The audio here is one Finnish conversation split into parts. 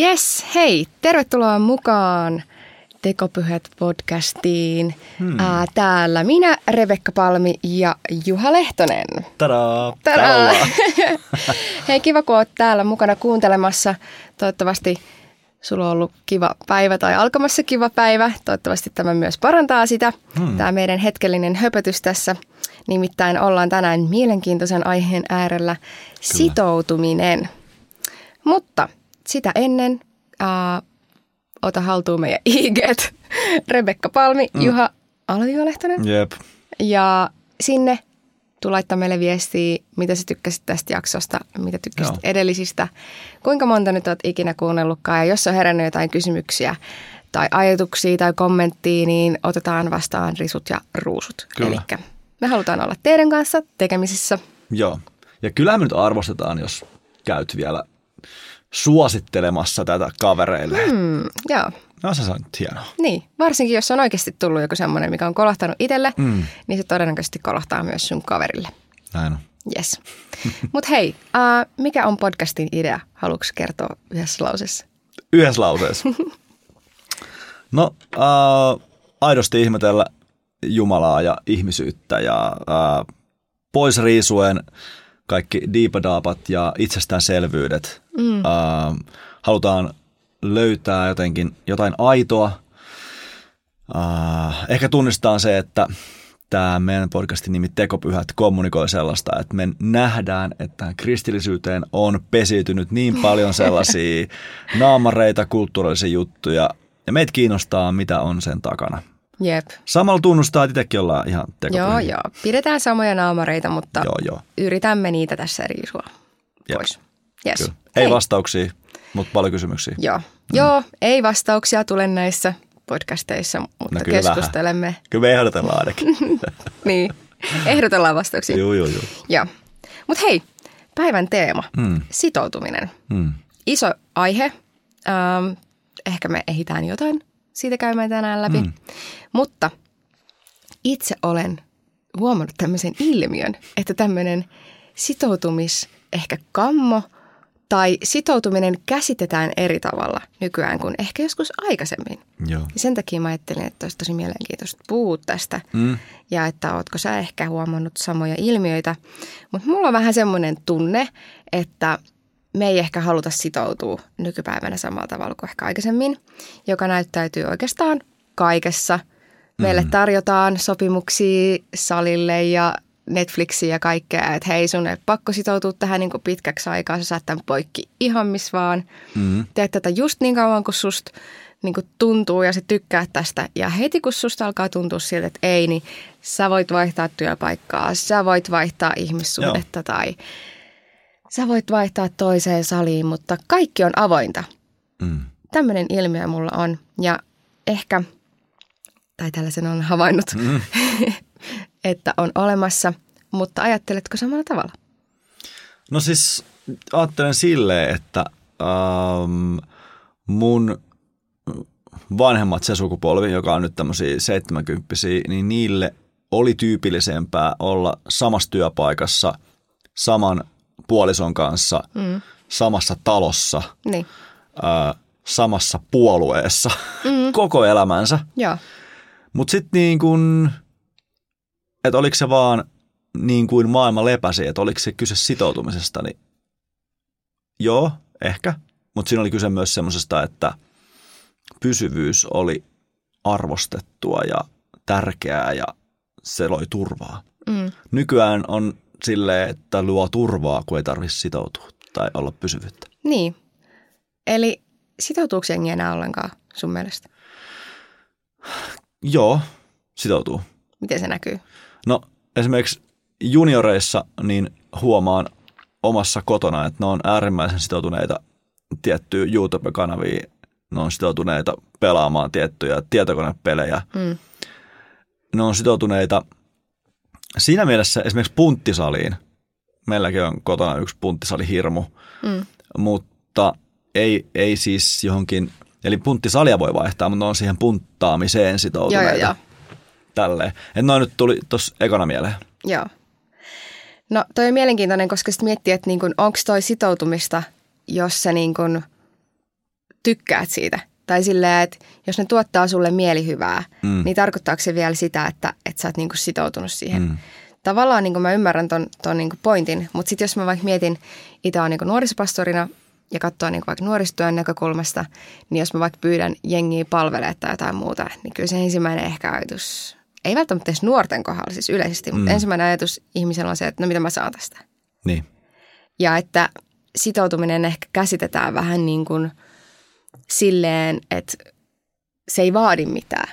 Yes, hei, tervetuloa mukaan Tekopyhät-podcastiin. Täällä minä, Rebekka Palmi ja Juha Lehtonen. Tadaa! Tadaa! Hei, kiva kun oot täällä mukana kuuntelemassa. Toivottavasti sulla on ollut kiva päivä tai alkamassa kiva päivä. Toivottavasti tämä myös parantaa sitä. Tämä meidän hetkellinen höpötys tässä. Nimittäin ollaan tänään mielenkiintoisen aiheen äärellä. Kyllä. Sitoutuminen. Mutta sitä ennen ota haltuun meidän IG:t. Rebekka Palmi, Juha Lehtonen. Jep. Ja sinne tuu laittaa meille viestiä, mitä sä tykkäsit tästä jaksosta, mitä tykkäsit edellisistä. Kuinka monta nyt oot ikinä kuunnellutkaan, ja jos on herännyt jotain kysymyksiä tai ajatuksia tai kommenttia, niin otetaan vastaan risut ja ruusut. Elikkä me halutaan olla teidän kanssa tekemisissä. Joo. Ja kyllähän me nyt arvostetaan, jos käyt vielä suosittelemassa tätä kavereille. Joo. No se on hienoa. Niin, varsinkin jos on oikeasti tullut joku semmoinen, mikä on kolahtanut itselle, niin se todennäköisesti kolahtaa myös sun kaverille. Näin on. Yes. Mut hei, mikä on podcastin idea? Haluatko kertoa yhdessä lauseessa? Yhdessä lauseessa? No, aidosti ihmetellä Jumalaa ja ihmisyyttä ja pois riisuen kaikki diipadaapat ja itsestäänselvyydet. Halutaan löytää jotenkin jotain aitoa. Ehkä tunnistaa se, että tämä meidän podcastin nimi Tekopyhät kommunikoi sellaista, että me nähdään, että kristillisyyteen on pesiytynyt niin paljon sellaisia naamareita, kulttuurillisia juttuja. Ja meitä kiinnostaa, mitä on sen takana. Jep. Samalla tunnustaa, että itsekin ollaan ihan tekopyhiä. Joo, joo. Pidetään samoja naamareita, mutta yritämme niitä tässä riisua pois. Yes. Ei vastauksia, mutta paljon kysymyksiä. Joo, ei vastauksia tule näissä podcasteissa, mutta no, keskustelemme. Vähän. Kyllä me ehdotellaan ainakin. Niin, ehdotellaan vastauksia. Joo. Mutta hei, päivän teema, sitoutuminen. Iso aihe. Ehkä me ehditään jotain siitä käymään tänään läpi. Mutta itse olen huomannut tämmöisen ilmiön, että tämmöinen ehkä kammo tai sitoutuminen käsitetään eri tavalla nykyään kuin ehkä joskus aikaisemmin. Joo. Ja sen takia mä ajattelin, että olisi tosi mielenkiintoista puhua tästä ja että ootko sä ehkä huomannut samoja ilmiöitä. Mutta mulla on vähän semmoinen tunne, että me ei ehkä haluta sitoutua nykypäivänä samalla tavalla kuin ehkä aikaisemmin, joka näyttäytyy oikeastaan kaikessa. Meille tarjotaan sopimuksia salille ja Netflixiä ja kaikkea, että hei, sun ei pakko sitoutua tähän niin kuin pitkäksi aikaa, sä saat tämän poikki ihan missä vaan. Teet tätä just niin kauan, kun susta niin kuin tuntuu ja sä tykkäät tästä. Ja heti, kun susta alkaa tuntua siltä, että ei, niin sä voit vaihtaa työpaikkaa, sä voit vaihtaa ihmissuhdetta tai sä voit vaihtaa toiseen saliin, mutta kaikki on avointa. Tämmöinen ilmiö mulla on ja ehkä, tai tällaisen on havainnut, että on olemassa, mutta ajatteletko samalla tavalla? No siis ajattelen silleen, että mun vanhemmat, se sukupolvi, joka on nyt tämmöisiä 70-vuotiaita, niin niille oli tyypillisempää olla samassa työpaikassa, saman puolison kanssa, samassa talossa, niin, samassa puolueessa koko elämänsä. Mutta sitten niin kun, että oliko se vaan niin kuin maailma lepäsi, että oliko se kyse sitoutumisesta, niin joo, ehkä. Mutta siinä oli kyse myös semmoisesta, että pysyvyys oli arvostettua ja tärkeää ja se loi turvaa. Nykyään on silleen, että luo turvaa, kun ei tarvitse sitoutua tai olla pysyvyyttä. Niin. Eli sitoutuuko jengi enää ollenkaan sun mielestä? Joo, sitoutuu. Miten se näkyy? No esimerkiksi junioreissa niin huomaan omassa kotona, että ne on äärimmäisen sitoutuneita tiettyjä YouTube-kanavia. Ne on sitoutuneita pelaamaan tiettyjä tietokonepelejä. Ne on sitoutuneita siinä mielessä esimerkiksi punttisaliin. Meilläkin on kotona yksi punttisalihirmu, mutta ei siis johonkin, eli punttisalia voi vaihtaa, mutta ne on siihen punttaamiseen sitoutuneita. Joo. Tälleen. Että noin nyt tuli tuossa ekana mieleen. Joo. No toi on mielenkiintoinen, koska sitten miettii, että niin onko toi sitoutumista, jos sä niin tykkäät siitä. Tai silleen, että jos ne tuottaa sulle mielihyvää, niin tarkoittaako se vielä sitä, että sä oot niin sitoutunut siihen. Tavallaan niin mä ymmärrän ton niin pointin, mutta sitten jos mä vaikka mietin, itse olen niin nuorisopastorina ja katsoo niin vaikka nuorisotyön näkökulmasta, niin jos mä vaikka pyydän jengiä palvelemaan tai jotain muuta, niin kyllä se ensimmäinen ehkä ajatus, ei välttämättä edes nuorten kohdalla siis yleisesti, mutta ensimmäinen ajatus ihmisellä on se, että no mitä mä saan tästä. Niin. Ja että sitoutuminen ehkä käsitetään vähän niin kuin silleen, että se ei vaadi mitään.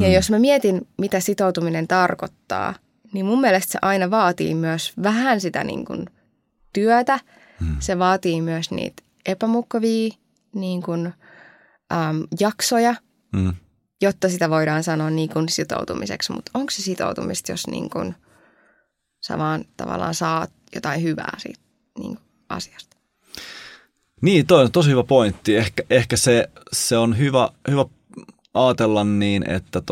Ja jos mä mietin, mitä sitoutuminen tarkoittaa, niin mun mielestä se aina vaatii myös vähän sitä niin kuin työtä. Se vaatii myös niitä epämukavia niin kuin, jaksoja, jotta sitä voidaan sanoa niin kuin sitoutumiseksi. Mutta onko se sitoutumista, jos niin kuin sä vaan tavallaan saat jotain hyvää siitä niin kuin asiasta? Niin, toi on tosi hyvä pointti. Ehkä se on hyvä ajatella niin, että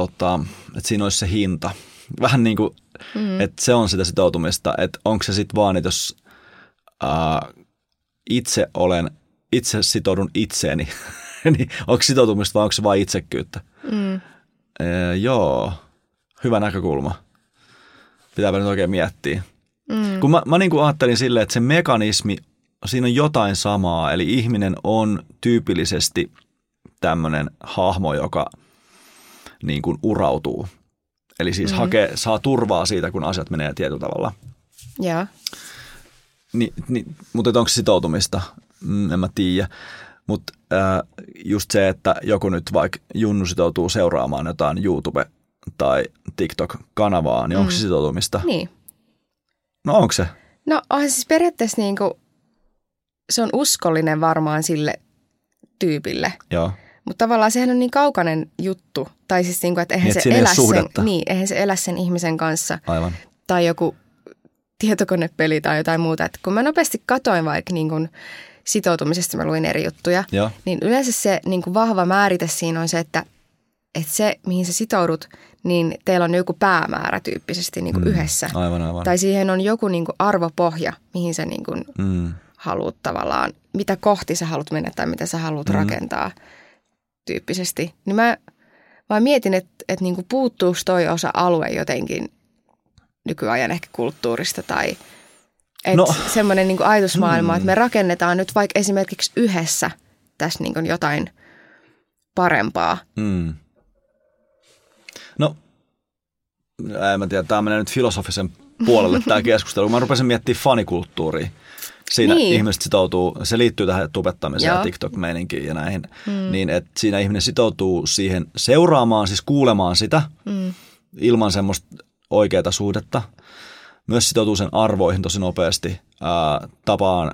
siinä olisi se hinta. Vähän niin kuin, että se on sitä sitoutumista. Että onko se sitten vaan, että jos itse sitoudun itseeni, niin onko sitoutumista vai onko se vain itsekkyyttä? Joo, hyvä näkökulma. Pitääpä nyt oikein miettiä. Kun mä niin kuin ajattelin silleen, että se mekanismi, siinä on jotain samaa. Eli ihminen on tyypillisesti tämmöinen hahmo, joka niin kuin urautuu. Eli siis saa turvaa siitä, kun asiat menee tietyllä tavalla. Joo. Mutta onko se sitoutumista? En mä tiedä. Mutta just se, että joku nyt vaikka Junnu sitoutuu seuraamaan jotain YouTube- tai TikTok-kanavaa, niin onko se sitoutumista? Niin. No onko se? No on siis periaatteessa niinku, se on uskollinen varmaan sille tyypille. Joo. Mutta tavallaan sehän on niin kaukainen juttu. Tai siis niinku, että eihän se elä sen ihmisen kanssa. Aivan. Tai joku tietokonepeli tai jotain muuta. Et kun mä nopeasti katoin vaikka niin kun sitoutumisesta, mä luin eri juttuja, ja niin yleensä se niin kun vahva määrite siinä on se, että se, mihin sä sitoudut, niin teillä on joku päämäärä tyyppisesti niin kun yhdessä. Aivan. Tai siihen on joku niin kun arvopohja, mihin sä niin kun haluat tavallaan, mitä kohti sä haluat mennä tai mitä sä haluat rakentaa tyyppisesti. Niin mä vaan mietin, että niin kun puuttuuko toi osa-alue jotenkin nykyajan ehkä kulttuurista tai semmoinen niin kuin ajatusmaailma, että me rakennetaan nyt vaikka esimerkiksi yhdessä tässä niin kuin jotain parempaa. No, en mä tiedä, tämä menee nyt filosofisen puolelle tämä keskustelu. Mä rupesin miettimään fanikulttuuria. Siinä ihmiset sitoutuu, se liittyy tähän tubettamiseen ja TikTok-meininkiin ja näihin, niin että siinä ihminen sitoutuu siihen seuraamaan, siis kuulemaan sitä ilman semmoista oikeata suhdetta. Myös sitoutuu sen arvoihin tosi nopeasti, tapaan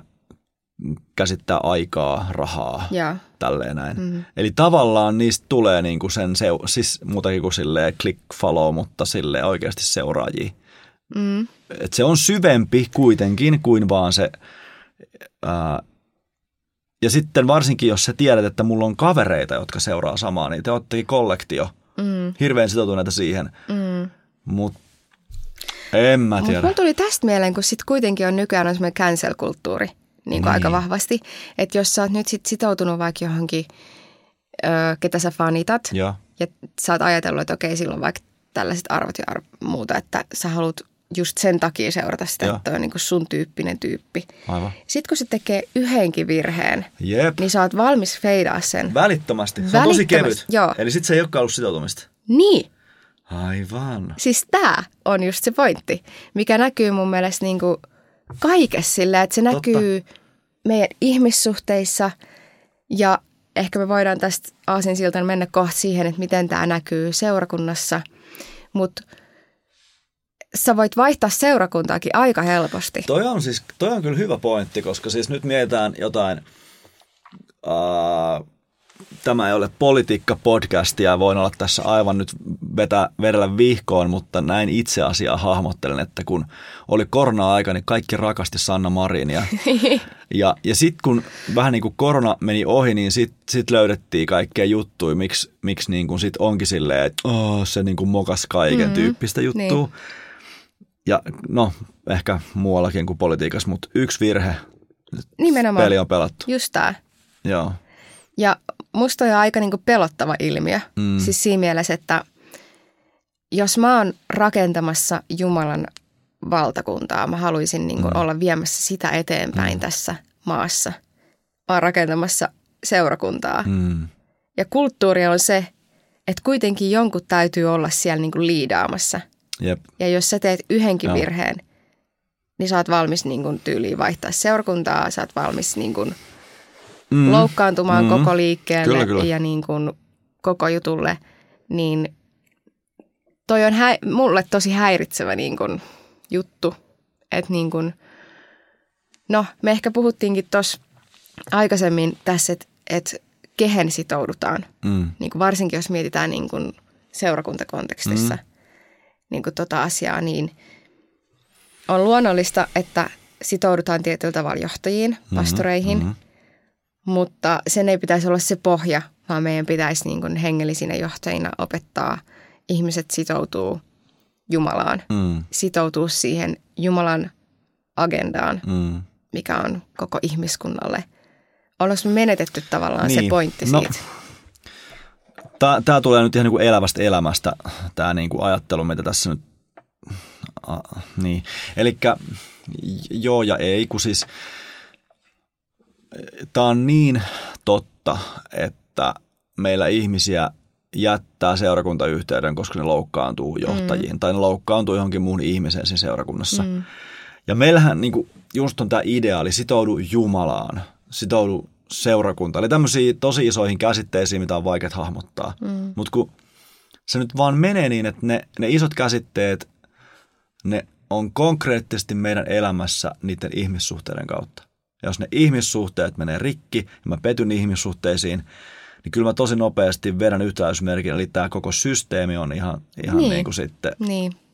käsittää aikaa, rahaa, tälleen näin. Eli tavallaan niistä tulee niinku siis muutakin kuin silleen click follow, mutta silleen oikeasti seuraajia. Et se on syvempi kuitenkin kuin vaan se. Ja sitten varsinkin, jos sä tiedät, että mulla on kavereita, jotka seuraa samaa, niin te oottekin kollektio. Hirveän sitoutuneita siihen. Mutta en mä tiedä. Mulla tuli tästä mieleen, kun sitten kuitenkin on nykyään on semmoinen cancel-kulttuuri niin. aika vahvasti. Että jos sä oot nyt sitoutunut vaikka johonkin, ketä sä fanitat, ja sä oot ajatellut, että okei, silloin vaikka tällaiset arvot ja muuta, että sä haluat just sen takia seurata sitä, että on niin kuin sun tyyppinen tyyppi. Aivan. Sitten kun se tekee yhdenkin virheen, niin sä oot valmis feidaa sen. Välittömästi. Se on tosi kevyt. Joo. Eli sit se ei olekaan ollut sitoutumista. Niin. Aivan. Siis tää on just se pointti, mikä näkyy mun mielestä niin kuin kaikessa sillä, että se näkyy meidän ihmissuhteissa ja ehkä me voidaan tästä aasinsiltaan mennä kohta siihen, että miten tää näkyy seurakunnassa, mutta sä voit vaihtaa seurakuntaakin aika helposti. Toi on kyllä hyvä pointti, koska siis nyt mietitään jotain. Tämä ei ole politiikka-podcastia, voin olla tässä aivan nyt vedellä vihkoon, mutta näin itse asiaa hahmottelen, että kun oli korona-aika, niin kaikki rakasti Sanna Marinia. Ja sitten kun vähän niin kuin korona meni ohi, niin sit löydettiin kaikkea juttuja, miksi niin kuin sit onkin silleen, että se niin kuin mokas kaiken tyyppistä juttua. Niin. Ja no, ehkä muuallakin kuin politiikassa, mutta yksi virhe, nimenomaan. Peli on pelattu. Just tää. Joo. Ja musta on aika niinku pelottava ilmiö. Siis siinä mielessä, että jos mä oon rakentamassa Jumalan valtakuntaa, mä haluaisin niinku olla viemässä sitä eteenpäin tässä maassa. Mä oon rakentamassa seurakuntaa. Ja kulttuuri on se, että kuitenkin jonkun täytyy olla siellä niinku liidaamassa. Jep. Ja jos sä teet yhdenkin virheen, niin sä oot valmis niinku tyyliin vaihtaa seurakuntaa, sä oot valmis niinku loukkaantumaan koko liikkeelle kyllä. ja niin kuin koko jutulle, niin toi on mulle tosi häiritsevä niin kuin juttu. Että niin kuin, no me ehkä puhuttiinkin tuossa aikaisemmin tässä, että kehen sitoudutaan. Niin kuin varsinkin jos mietitään niin kuin seurakuntakontekstissa niin kuin tota asiaa, niin on luonnollista, että sitoudutaan tietyllä tavalla johtajiin, pastoreihin. Mutta sen ei pitäisi olla se pohja, vaan meidän pitäisi niin kuin hengellisinä johtajina opettaa ihmiset sitoutuu Jumalaan. Sitoutuu siihen Jumalan agendaan, mikä on koko ihmiskunnalle. Ollaanko menetetty tavallaan se pointti siitä? No, tämä tulee nyt ihan niin kuin elävästä elämästä, tämä niin kuin ajattelu, mitä tässä nyt... Niin. Elikkä joo ja ei, kun siis... Tämä on niin totta, että meillä ihmisiä jättää seurakuntayhteyden, koska ne loukkaantuu johtajiin tai ne loukkaantuu johonkin muuhun ihmiseen siinä seurakunnassa. Ja meillähän niin kuin, just on tämä ideaali, sitoudu Jumalaan, sitoudu seurakuntaan. Eli tämmöisiä tosi isoihin käsitteisiin, mitä on vaikea hahmottaa. Mutta kun se nyt vaan menee niin, että ne isot käsitteet, ne on konkreettisesti meidän elämässä niiden ihmissuhteiden kautta. Ja jos ne ihmissuhteet menee rikki ja mä petyn ihmissuhteisiin, niin kyllä mä tosi nopeasti vedän yhtäläysmerkin. Eli tämä koko systeemi on ihan niin kuin sitten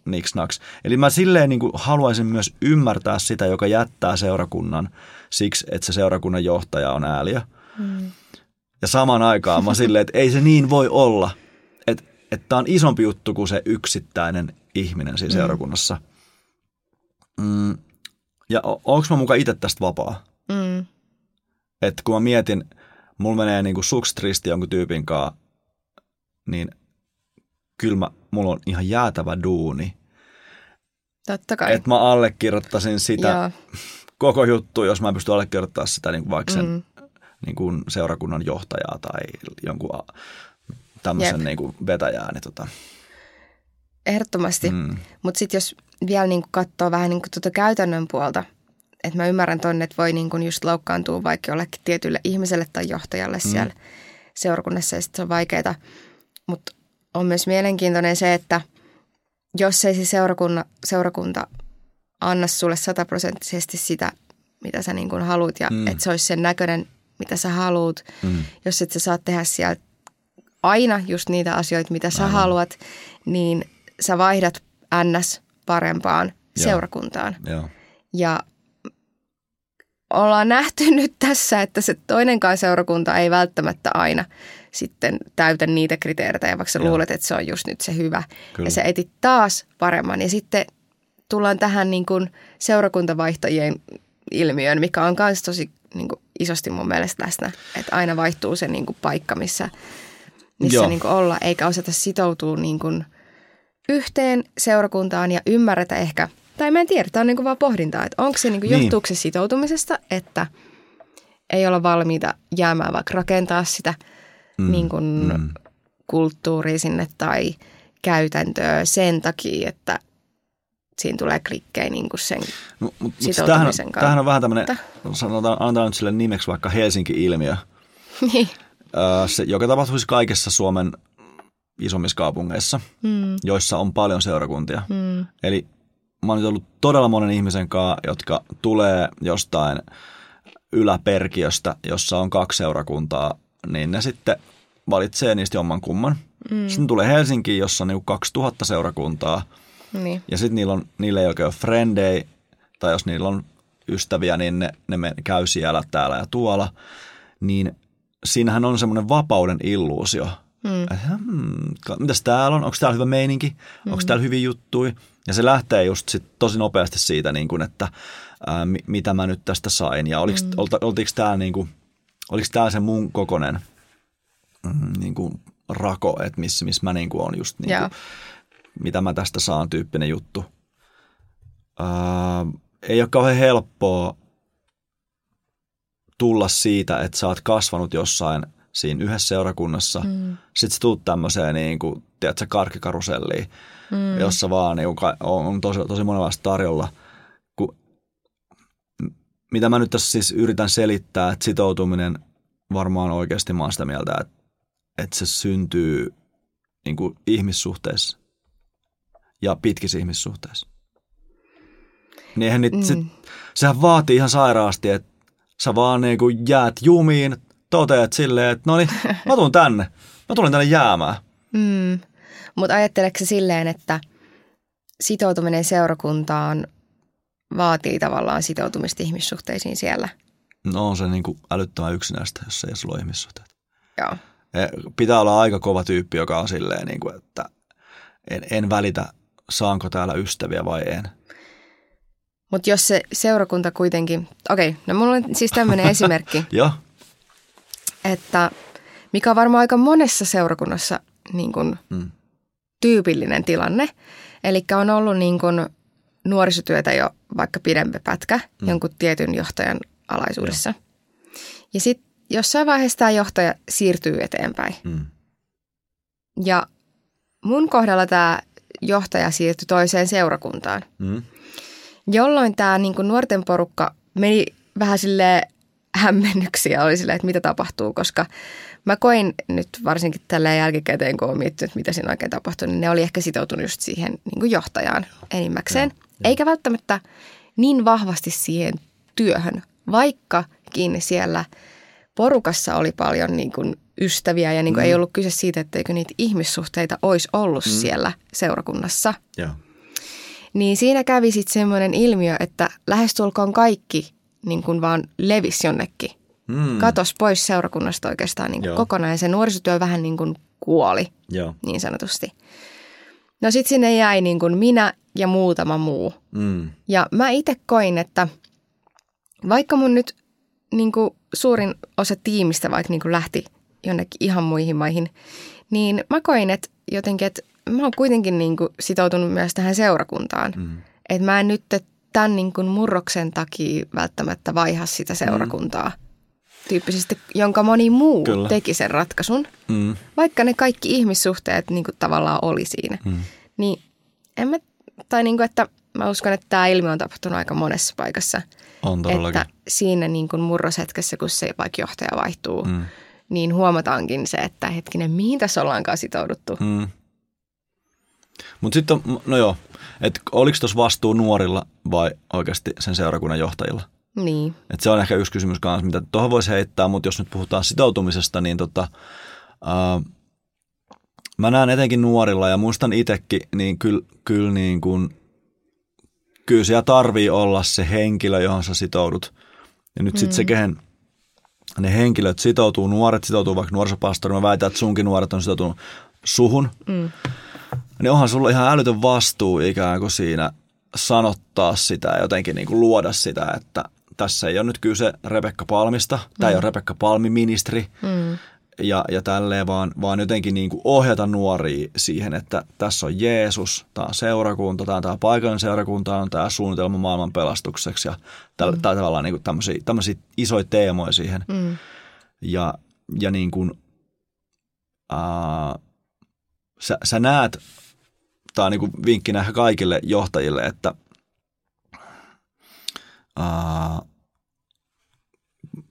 niksnaks. Eli mä silleen niin kuin haluaisin myös ymmärtää sitä, joka jättää seurakunnan siksi, että se seurakunnan johtaja on ääliö. Ja samaan aikaan mä silleen, että ei se niin voi olla. Että tämä on isompi juttu kuin se yksittäinen ihminen siinä seurakunnassa. Ja onko mä muka itse tästä vapaa? Että kun mä mietin, mulla menee niinku sukstristi jonkun tyypin kaa, niin kyllä mulla on ihan jäätävä duuni. Totta kai. Että mä allekirjoittaisin sitä koko juttu, jos mä pystyn allekirjoittamaan sitä niinku vaikka sen niinku seurakunnan johtajaa tai jonkun tämmöisen niinku vetäjää. Niin ehdottomasti. Mutta sitten jos vielä niinku katsoo vähän niinku tuota käytännön puolta, että mä ymmärrän tonne, että voi niinku just loukkaantua vaikka jollekin tietylle ihmiselle tai johtajalle siellä seurakunnassa ja sitten se on vaikeaa. Mutta on myös mielenkiintoinen se, että jos ei se seurakunta anna sulle 100% sitä, mitä sä niinku haluut ja että se olisi sen näköinen, mitä sä haluut, jos et sä saa tehdä sieltä aina just niitä asioita, mitä sä haluat, niin sä vaihdat ns. Parempaan seurakuntaan. Ja ollaan nähty nyt tässä, että se toinenkaan seurakunta ei välttämättä aina sitten täytä niitä kriteereitä, ja vaikka sä luulet, että se on just nyt se hyvä. Kyllä. Ja sä etit taas paremman. Ja sitten tullaan tähän niin kuin seurakuntavaihtajien ilmiöön, mikä on myös tosi niin kuin isosti mun mielestä läsnä. Että aina vaihtuu se niin kuin paikka, missä niin kuin olla, eikä osata sitoutua niin kuin yhteen seurakuntaan ja ymmärretä ehkä, tai mä en tiedä, tämä on niin kuin vaan pohdintaa, että onko se niin kuin johtuuko se sitoutumisesta, että ei olla valmiita jäämään vaikka rakentaa sitä niin kuin kulttuuria sinne tai käytäntöä sen takia, että siinä tulee klikkejä niin kuin sen sitoutumisen kanssa. Tämähän on vähän tämmöinen, annetaan nyt sille nimeksi vaikka Helsinki-ilmiö. Niin. Se, joka tapahtuisi kaikessa Suomen isommissa kaupungeissa, joissa on paljon seurakuntia. Eli mä oon nyt ollut todella monen ihmisen kanssa, jotka tulee jostain yläperkiöstä, jossa on 2 seurakuntaa, niin ne sitten valitsee niistä jomman kumman. Sitten tulee Helsinkiin, jossa on niinku 2000 seurakuntaa. Niin. Ja sitten niillä ei oikein ole frendejä, tai jos niillä on ystäviä, niin ne käy siellä, täällä ja tuolla. Niin siinähän on semmoinen vapauden illuusio. Mitäs täällä on? Onko täällä hyvä meininki? Onko täällä hyviä juttuja? Ja se lähtee just sit tosi nopeasti siitä, niin kun, että mitä mä nyt tästä sain. Ja oliko tää se mun kokoinen niin kun rako, että missä mä niin kun on just niin kun, mitä mä tästä saan tyyppinen juttu. Ei ole kauhean helppoa tulla siitä, että sä oot kasvanut jossain siinä yhdessä seurakunnassa. Sitten sä tuut tämmöiseen niin kuin, tiedätkö, karkkikaruselliin, jossa vaan niin kuin, on tosi monenlaista tarjolla. Mitä mä nyt tässä siis yritän selittää, että sitoutuminen varmaan oikeasti mä oon sitä mieltä, että se syntyy niin kuin ihmissuhteissa ja pitkissä ihmissuhteissa. Niin sehän vaatii ihan sairaasti, että sä vaan niin kuin jäät jumiin, toteat silleen, että no niin, mä tulin tänne jäämään. Mutta ajatteleeko se silleen, että sitoutuminen seurakuntaan vaatii tavallaan sitoutumista ihmissuhteisiin siellä? No on se niin kuin älyttömän yksinäistä, jos ei sulla ole ihmissuhteita. Joo. Pitää olla aika kova tyyppi, joka on silleen, niin kuin, että en välitä, saanko täällä ystäviä vai en. Mutta jos se seurakunta kuitenkin, no mulla on siis tämmöinen esimerkki, että mikä on varmaan aika monessa seurakunnassa niin kun, tyypillinen tilanne. Eli on ollut niin kun, nuorisotyötä jo vaikka pidempi pätkä jonkun tietyn johtajan alaisuudessa. Ja sitten jossain vaiheessa tämä johtaja siirtyy eteenpäin. Ja mun kohdalla tämä johtaja siirtyi toiseen seurakuntaan. Jolloin tämä niin kuin nuorten porukka meni vähän silleen hämmennyksiä, oli silleen, että mitä tapahtuu, koska mä koin nyt varsinkin tällä jälkikäteen, kun olen miettinyt, mitä siinä oikein tapahtui, niin ne oli ehkä sitoutunut just siihen niin kuin johtajaan enimmäkseen, eikä välttämättä niin vahvasti siihen työhön, vaikkakin siellä porukassa oli paljon niin kuin ystäviä ja niin kuin ei ollut kyse siitä, etteikö niitä ihmissuhteita olisi ollut siellä seurakunnassa. Joo. Niin siinä kävi sitten semmoinen ilmiö, että lähestulkoon kaikki niin kuin vaan levisi jonnekin. Katosi pois seurakunnasta oikeastaan niin kuin kokonaan ja se nuorisotyö vähän niin kuin kuoli, niin sanotusti. No sitten sinne jäi niin kuin minä ja muutama muu. Ja mä itse koin, että vaikka mun nyt niin kuin suurin osa tiimistä vaikka niin kuin lähti jonnekin ihan muihin maihin, niin mä koin, että jotenkin, että mä oon kuitenkin niin kuin sitoutunut myös tähän seurakuntaan. Että mä en nyt tämän niin kuin murroksen takia välttämättä vaiha sitä seurakuntaa. Tyyppisesti, jonka moni muu teki sen ratkaisun. Vaikka ne kaikki ihmissuhteet niin kuin tavallaan oli siinä. Niin en mä, tai niin kuin, että mä uskon, että tämä ilmiö on tapahtunut aika monessa paikassa. On todellakin. Että siinä niin kuin murroshetkessä, kun se vaikka johtaja vaihtuu, niin huomataankin se, että hetkinen, mihin tässä ollaankaan sitouduttu. Mutta sitten, että oliko tuossa vastuu nuorilla vai oikeasti sen seurakunnan johtajilla? Niin. Että se on ehkä yksi kysymys kanssa, mitä tuohon voisi heittää, mutta jos nyt puhutaan sitoutumisesta, niin mä näen etenkin nuorilla ja muistan itsekin, niin kyllä niin kuin, kyllä siellä tarvii olla se henkilö, johon sä sitoudut. Ja nyt sitten se, kehen ne henkilöt sitoutuu, nuoret sitoutuu vaikka nuorisopastoriin, mä väitän, että sunkin nuoret on sitoutunut suhun. Niin onhan sulla ihan älytön vastuu ikään kuin siinä sanottaa sitä ja jotenkin niin kuin luoda sitä, että tässä ei ole nyt kyse Rebekka Palmista, tämä ei ole Rebekka Palmi-ministeri ja tälleen, vaan jotenkin niin kuin ohjata nuoria siihen, että tässä on Jeesus, tämä on seurakunta, tämä on tämä paikallinen seurakunta, on tämä suunnitelma maailman pelastukseksi ja tai tavallaan niin kuin tämmöisiä isoja teemoja siihen ja niin kuin Sä näet, tämä on niin kuin vinkkinä ehkä kaikille johtajille, että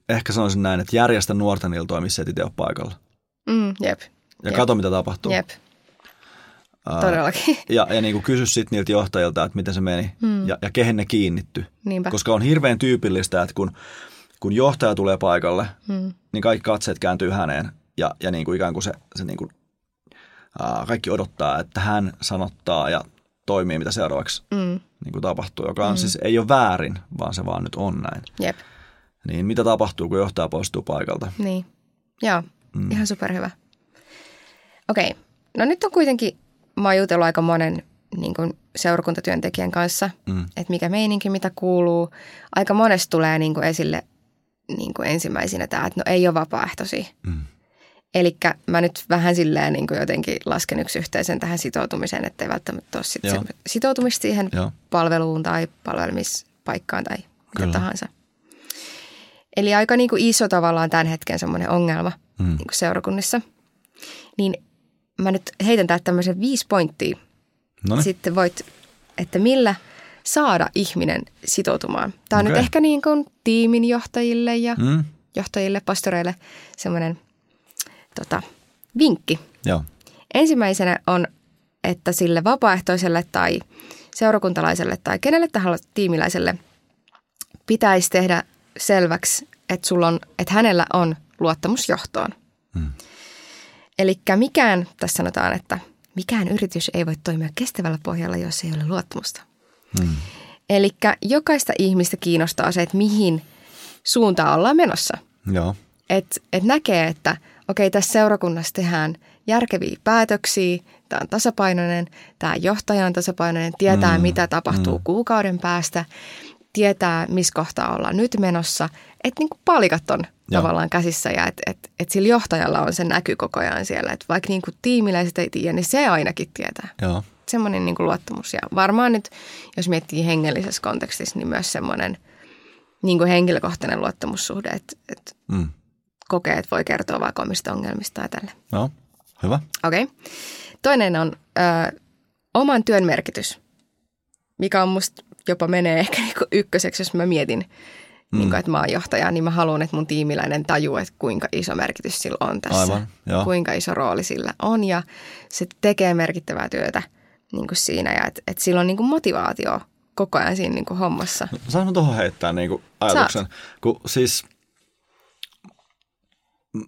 ehkä sanoisin näin, että järjestä nuorten iltoa, missä et itse ole paikalla. Ja kato, mitä tapahtuu. Todellakin. Ja niin kuin kysy sitten niiltä johtajilta, että miten se meni ja kehen ne kiinnittyi. Niinpä. Koska on hirveän tyypillistä, että kun johtaja tulee paikalle, niin kaikki katseet kääntyy häneen ja niin kuin ikään kuin se niin kuin kaikki odottaa, että hän sanottaa ja toimii, mitä seuraavaksi niin kuin tapahtuu, joka on, siis ei ole väärin, vaan se vaan nyt on näin. Jep. Niin mitä tapahtuu, kun johtaja poistuu paikalta? Niin, joo, ihan superhyvä. Okei, no nyt on kuitenkin, mä oon jutellut aika monen niin kuin seurakuntatyöntekijän kanssa, että mikä meininki, mitä kuuluu. Aika monesti tulee niin kuin esille niin kuin ensimmäisenä tämä, että no ei ole vapaaehtoisia. Elikkä mä nyt vähän silleen niin kuin jotenkin lasken yksi yhteisen tähän sitoutumiseen, ettei välttämättä ole sitoutumista siihen palveluun tai palvelmispaikkaan tai mitä tahansa. Eli aika niin kuin iso tavallaan tämän hetken semmoinen ongelma niin kuin seurakunnissa. Niin mä nyt heitän täältä tämmöisen 5 pointtia. Noniin. Sitten voit, että millä saada ihminen sitoutumaan. Tämä on nyt ehkä niin kuin tiiminjohtajille ja johtajille, pastoreille semmoinen vinkki. Joo. Ensimmäisenä on, että sille vapaaehtoiselle tai seurakuntalaiselle tai kenelle tahansa tiimiläiselle pitäisi tehdä selväksi, että hänellä on luottamus johtoon. Elikkä mikään, tässä sanotaan, että mikään yritys ei voi toimia kestävällä pohjalla, jos ei ole luottamusta. Elikkä jokaista ihmistä kiinnostaa se, että mihin suuntaan ollaan menossa. Et näkee, että okei, tässä seurakunnassa tehdään järkeviä päätöksiä, tämä on tasapainoinen, tämä johtaja on tasapainoinen, tietää mitä tapahtuu kuukauden päästä, tietää missä kohtaa ollaan nyt menossa, että niin kuin palikat on tavallaan käsissä ja että sillä johtajalla on se näky koko ajan siellä, että vaikka niin kuin tiimiläiset ei tiedä, niin se ainakin tietää. Semmoinen niin kuin luottamus ja varmaan nyt, jos miettii hengellisessä kontekstissa, niin myös semmoinen niin kuin henkilökohtainen luottamussuhde, että kokee, että voi kertoa vaikka omista ongelmista ja tälle. Joo, hyvä. Okei. Toinen on oman työn merkitys, mikä on musta jopa menee ehkä niinku ykköseksi, jos mä mietin, niinku, että mä oon johtaja, niin mä haluan, että mun tiimiläinen tajuu, että kuinka iso merkitys sillä on tässä. Aivan, joo. Kuinka iso rooli sillä on ja se tekee merkittävää työtä niinku siinä ja että et sillä on niinku motivaatio koko ajan siinä niinku hommassa. No, saanko tuohon heittää niinku ajatuksen? Kun siis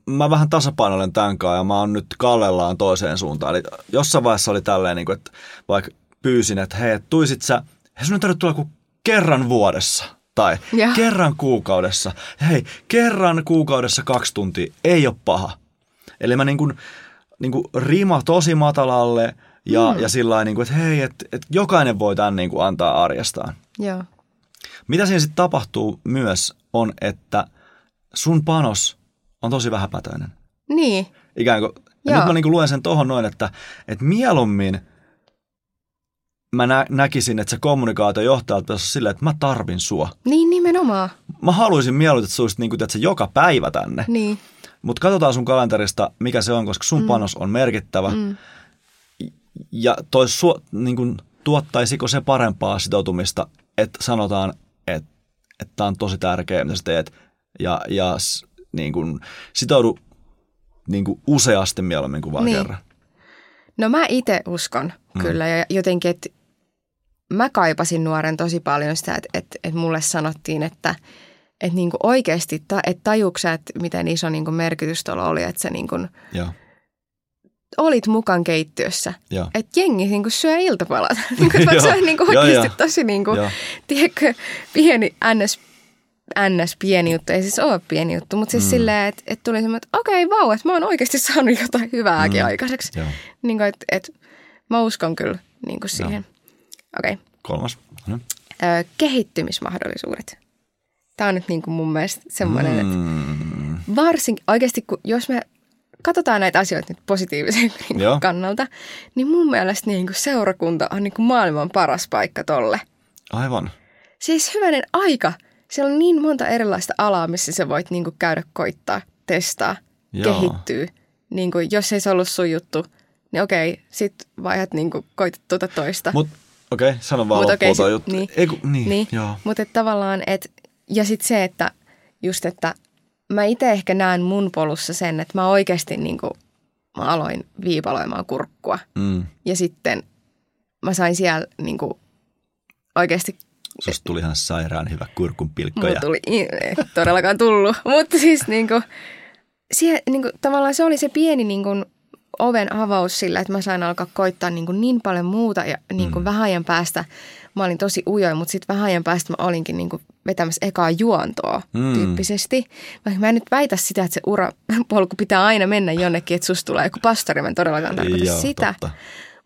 mä vähän tasapainoilen tämän kanssa ja mä oon nyt kallellaan toiseen suuntaan. Eli jossain vaiheessa oli tälleen, että vaikka pyysin, että hei, tuisit sä, sun ei tarvitse tulla kuin kerran vuodessa tai kerran kuukaudessa. Hei, kerran kuukaudessa 2 tuntia, ei ole paha. Eli mä niin kuin rima tosi matalalle ja sillä niin kuin, että hei, että jokainen voi tämän niin kuin antaa arjestaan. Ja. Mitä siinä sitten tapahtuu myös on, että sun panos on tosi vähäpätöinen. Niin. Ikään kuin, ja nyt mä niin kuin luen sen tohon noin, että mieluummin mä näkisin, että se kommunikaatio johtajalta on silleen, että mä tarvin sua. Niin, nimenomaan. Mä haluaisin mieluiten, että sä olisit niin kuin, että se joka päivä tänne. Niin. Mutta katsotaan sun kalenterista, mikä se on, koska sun panos on merkittävä. Ja niin kuin, tuottaisiko se parempaa sitoutumista, että sanotaan, että tää on tosi tärkeä, mitä sä teet. Ja niin kuin sitoudu niin kuin useasti mieluummin kuin vaan kerran. No mä itse uskon kyllä ja jotenkin, että mä kaipasin nuoren tosi paljon sitä, että mulle sanottiin, että niin kuin oikeasti, että tajuuksä, että miten iso niin kuin merkitys tuolla oli, että sä niin kuin olit mukaan keittiössä. Että jengi niin kuin syö iltapalat. Mä syön niin kuin oikeasti tosi niin kuin, tiedätkö, pieni pieni juttu, ei siis ole pieni juttu, mutta siis silleen, että tuli semmoinen, että okei, vau, että mä oon oikeasti saanut jotain hyvääkin aikaiseksi. Niin kuin, että mä uskon kyllä niin kuin siihen. Okei. 3. Kehittymismahdollisuudet. Tämä on nyt niin kuin mun mielestä semmoinen, että varsinkin oikeasti, kun jos me katsotaan näitä asioita nyt positiivisen kannalta, niin mun mielestä niin kuin seurakunta on niin kuin maailman paras paikka tolle. Aivan. Siis hyvänen aika. Siellä on niin monta erilaista alaa, missä sä voit niinku käydä koittaa, testaa, kehittyä. Niinku, jos ei se ollut sun juttu, niin okei, sit vaihdat niinku koitat tuota toista. Mutta okei, sano vaan loppuun juttu. Niin. Mutta tavallaan, että ja sitten se, että just, että mä itse ehkä näen mun polussa sen, että mä oikeasti niinku, mä aloin viipaloimaan kurkkua. Ja sitten mä sain siellä niinku oikeasti. Susta tuli ihan sairaan hyvä kurkunpilkkoja. Mulla tuli, ei todellakaan tullut, mutta siis niinku, tavallaan se oli se pieni niinku oven avaus sillä, että mä sain alkaa koittaa niin paljon muuta ja vähän ajan päästä mä olin tosi ujoja, mutta sitten vähän ajan päästä mä olinkin vetämässä ekaa juontoa tyyppisesti. Mä en nyt väitä sitä, että se urapolku pitää aina mennä jonnekin, että susta tulee joku pastori, mä en todellakaan tarkoita sitä. Totta.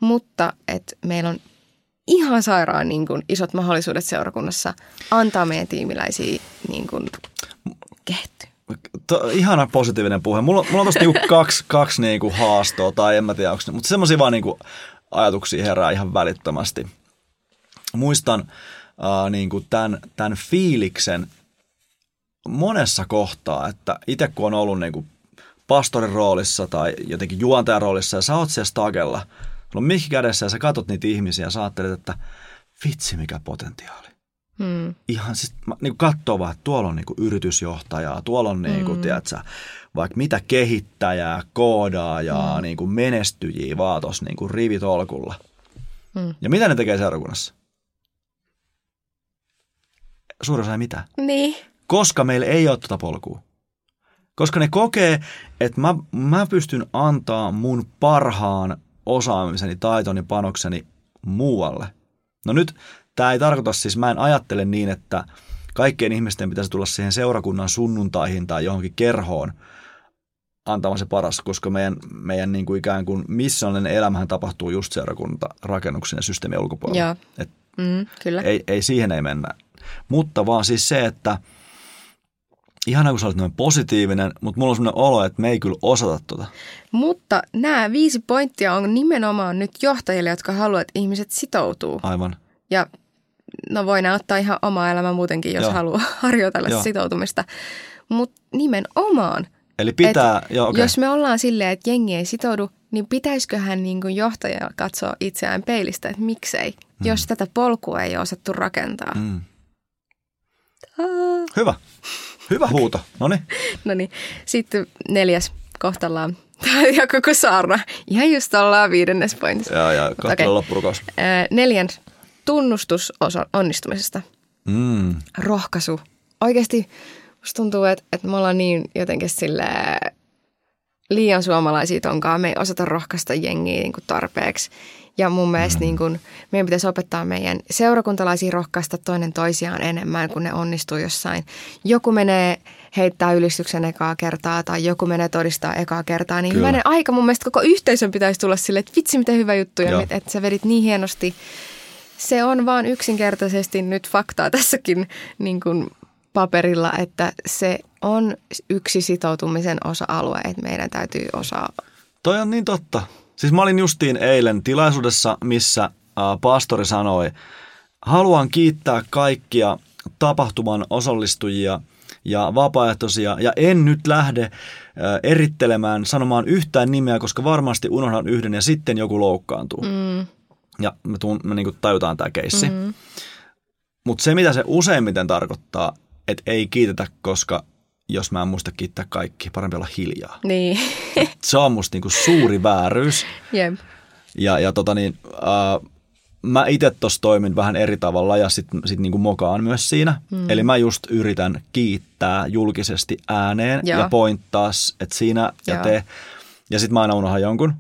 Mutta että meillä on ihan sairaan isot mahdollisuudet seurakunnassa antaa meidän tiimiläisiä kehittyä. Ihana positiivinen puhe. Mulla on tosta kaksi haastoa, tai en mä tiedä, mutta semmoisia vaan ajatuksia herää ihan välittömästi. Muistan tämän fiiliksen monessa kohtaa, että itse kun on ollut pastorin roolissa tai jotenkin juontajan roolissa ja sä oot siellä stagella, sulla on mikki kädessä ja sä katot niitä ihmisiä ja sä ajattelet, että vitsi mikä potentiaali. Ihan siis katsoo vaan, että tuolla on yritysjohtajaa, tuolla on tiedätkö, vaikka mitä kehittäjää, koodaajaa, menestyjiä vaan tuossa rivitolkulla. Ja mitä ne tekee seurakunnassa? Suurin osa ei mitään. Niin. Koska meillä ei ole tuota polkua. Koska ne kokee, että mä pystyn antaa mun parhaan osaamiseni, taitoni, panokseni muualle. No nyt tämä ei tarkoita siis, mä en ajattele niin, että kaikkien ihmisten pitäisi tulla siihen seurakunnan sunnuntaihin tai johonkin kerhoon antamaan se paras, koska meidän ikään kuin missionallinen elämähän tapahtuu just seurakuntarakennuksen ja systeemin ulkopuolella. Kyllä. Ei siihen ei mennä. Mutta vaan siis se, että ihanaa, kun sä olet noin positiivinen, mutta mulla on sellainen olo, että me ei kyllä osata tuota. Mutta nämä 5 pointtia on nimenomaan nyt johtajille, jotka haluavat, että ihmiset sitoutuu. Aivan. Ja voi nämä ottaa ihan omaa elämää muutenkin, jos haluaa harjoitella sitoutumista. Mutta nimenomaan. Eli pitää, jos me ollaan silleen, että jengi ei sitoudu, niin pitäisiköhän johtaja katsoa itseään peilistä, että miksei, jos tätä polkua ei ole osattu rakentaa. Hyvä huuto. No niin. Sitten 4. kohtallaan. Tämä on ihan koko saarna. Ihan just ollaan 5. pointissa. Kohtallaan loppurukaus. 4. tunnustus onnistumisesta. Rohkaisu. Oikeasti musta tuntuu, että me ollaan niin jotenkin liian suomalaisia tonkaan. Me ei osata rohkaista jengiä tarpeeksi. Ja mun mielestä meidän pitäisi opettaa meidän seurakuntalaisia rohkaista toinen toisiaan enemmän, kun ne onnistuu jossain. Joku menee heittää ylistyksen ekaa kertaa tai joku menee todistaa ekaa kertaa. Niin hyvänen aika mun mielestä koko yhteisön pitäisi tulla silleen, että vitsi miten hyvä juttu ja että sä vedit niin hienosti. Se on vaan yksinkertaisesti nyt faktaa tässäkin paperilla, että se on yksi sitoutumisen osa-alue, että meidän täytyy osaa. Toi on niin totta. Siis mä olin justiin eilen tilaisuudessa, missä pastori sanoi, haluan kiittää kaikkia tapahtuman osallistujia ja vapaaehtoisia ja en nyt lähde erittelemään, sanomaan yhtään nimeä, koska varmasti unohdan yhden ja sitten joku loukkaantuu. Ja me tajutaan tämä keissi. Mutta se, mitä se useimmiten tarkoittaa, että ei kiitetä, koska jos mä en muista kiittää kaikki, parempi olla hiljaa. Niin. Se on musta suuri vääryys. Jep. Ja mä itse tuossa toimin vähän eri tavalla ja sit mokaan myös siinä. Eli mä just yritän kiittää julkisesti ääneen ja pointtaa, että sinä ja te. Ja sit mä aina unohan jonkun.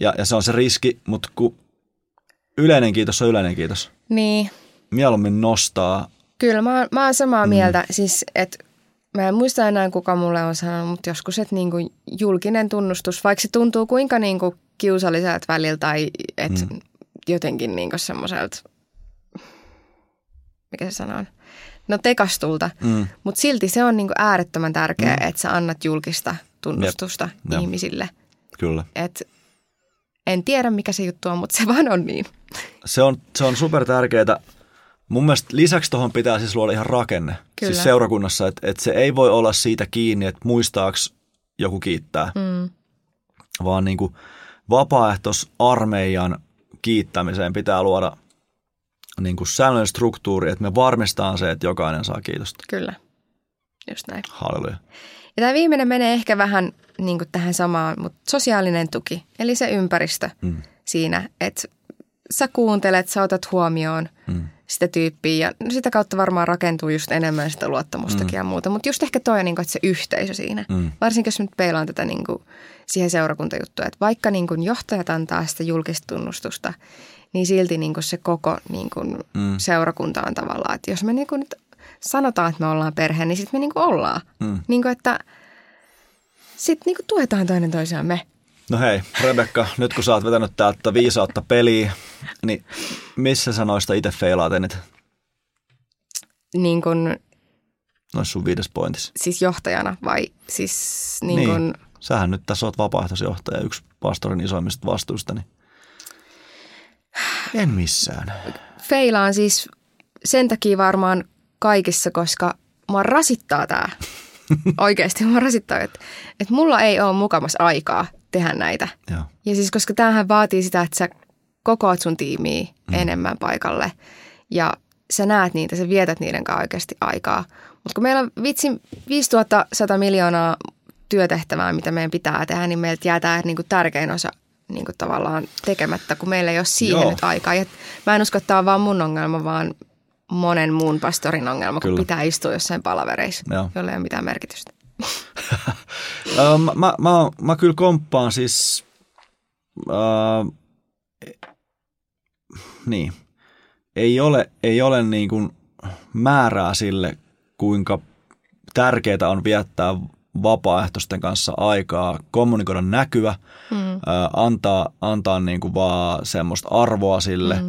Ja se on se riski, mutta yleinen kiitos on yleinen kiitos. Niin. Mieluummin nostaa. Kyllä, mä oon samaa mieltä. Siis, että mä en muista enää, kuka mulle on sanonut, mutta joskus, että julkinen tunnustus, vaikka se tuntuu kuinka kiusalliselta välillä tai että jotenkin semmoiselta, mikä se sanoo, tekastulta. Mutta silti se on äärettömän tärkeää, että sä annat julkista tunnustusta ihmisille. Kyllä. Et en tiedä, mikä se juttu on, mutta se vaan on niin. Se on super tärkeää. Mun mielestä lisäksi tuohon pitää siis luoda ihan rakenne. Kyllä. Siis seurakunnassa, että se ei voi olla siitä kiinni, että muistaaks joku kiittää, vaan vapaaehtoisarmeijan kiittämiseen pitää luoda säännöllinen struktuuri, että me varmistetaan se, että jokainen saa kiitosta. Kyllä, just näin. Halleluja. Ja tämä viimeinen menee ehkä vähän tähän samaan, mutta sosiaalinen tuki, eli se ympäristö siinä, että sä kuuntelet, sä otat huomioon, sitä tyyppiä ja sitä kautta varmaan rakentuu just enemmän sitä luottamustakin ja muuta. Mutta just ehkä toi, että se yhteisö siinä, varsinkin jos nyt peilaan tätä siihen seurakuntajuttua, että vaikka johtajat antaa sitä julkista tunnustusta, niin silti se koko seurakunta on tavallaan, että jos me nyt sanotaan, että me ollaan perhe, niin sitten me ollaan. Että sitten tuetaan toinen toisiaan me. No hei, Rebekka, nyt kun sä oot vetänyt täältä viisautta peliä, niin missä sanoista itse feilaat eniten? Nois sun 5 pointissa. Siis johtajana vai siis Sähän nyt tässä oot vapaaehtoisjohtaja, yksi pastorin isoimmista vastuista, niin en missään. Feilaan siis sen takia varmaan kaikissa, koska mua rasittaa tää. Oikeasti mua rasittaa, että mulla ei ole mukamas aikaa tehdä näitä. Joo. Ja siis koska tämähän vaatii sitä, että sä kokoat sun tiimiä enemmän paikalle ja sä näet niitä, sä vietät niiden kanssa oikeasti aikaa. Mutta kun meillä on 5100 miljoonaa työtehtävää, mitä meidän pitää tehdä, niin meiltä jää tämä tärkein osa tavallaan tekemättä, kun meillä ei ole siihen nyt aikaa. Ja mä en usko, että tämä on vaan mun ongelma, vaan monen muun pastorin ongelma, kun pitää istua jossain palavereissa, jolle ei ole mitään merkitystä. mä kyllä komppaan siis, niin, ei ole niin kuin määrää sille, kuinka tärkeää on viettää vapaaehtoisten kanssa aikaa, kommunikoida näkyä, antaa niin kuin vaan semmoista arvoa sille,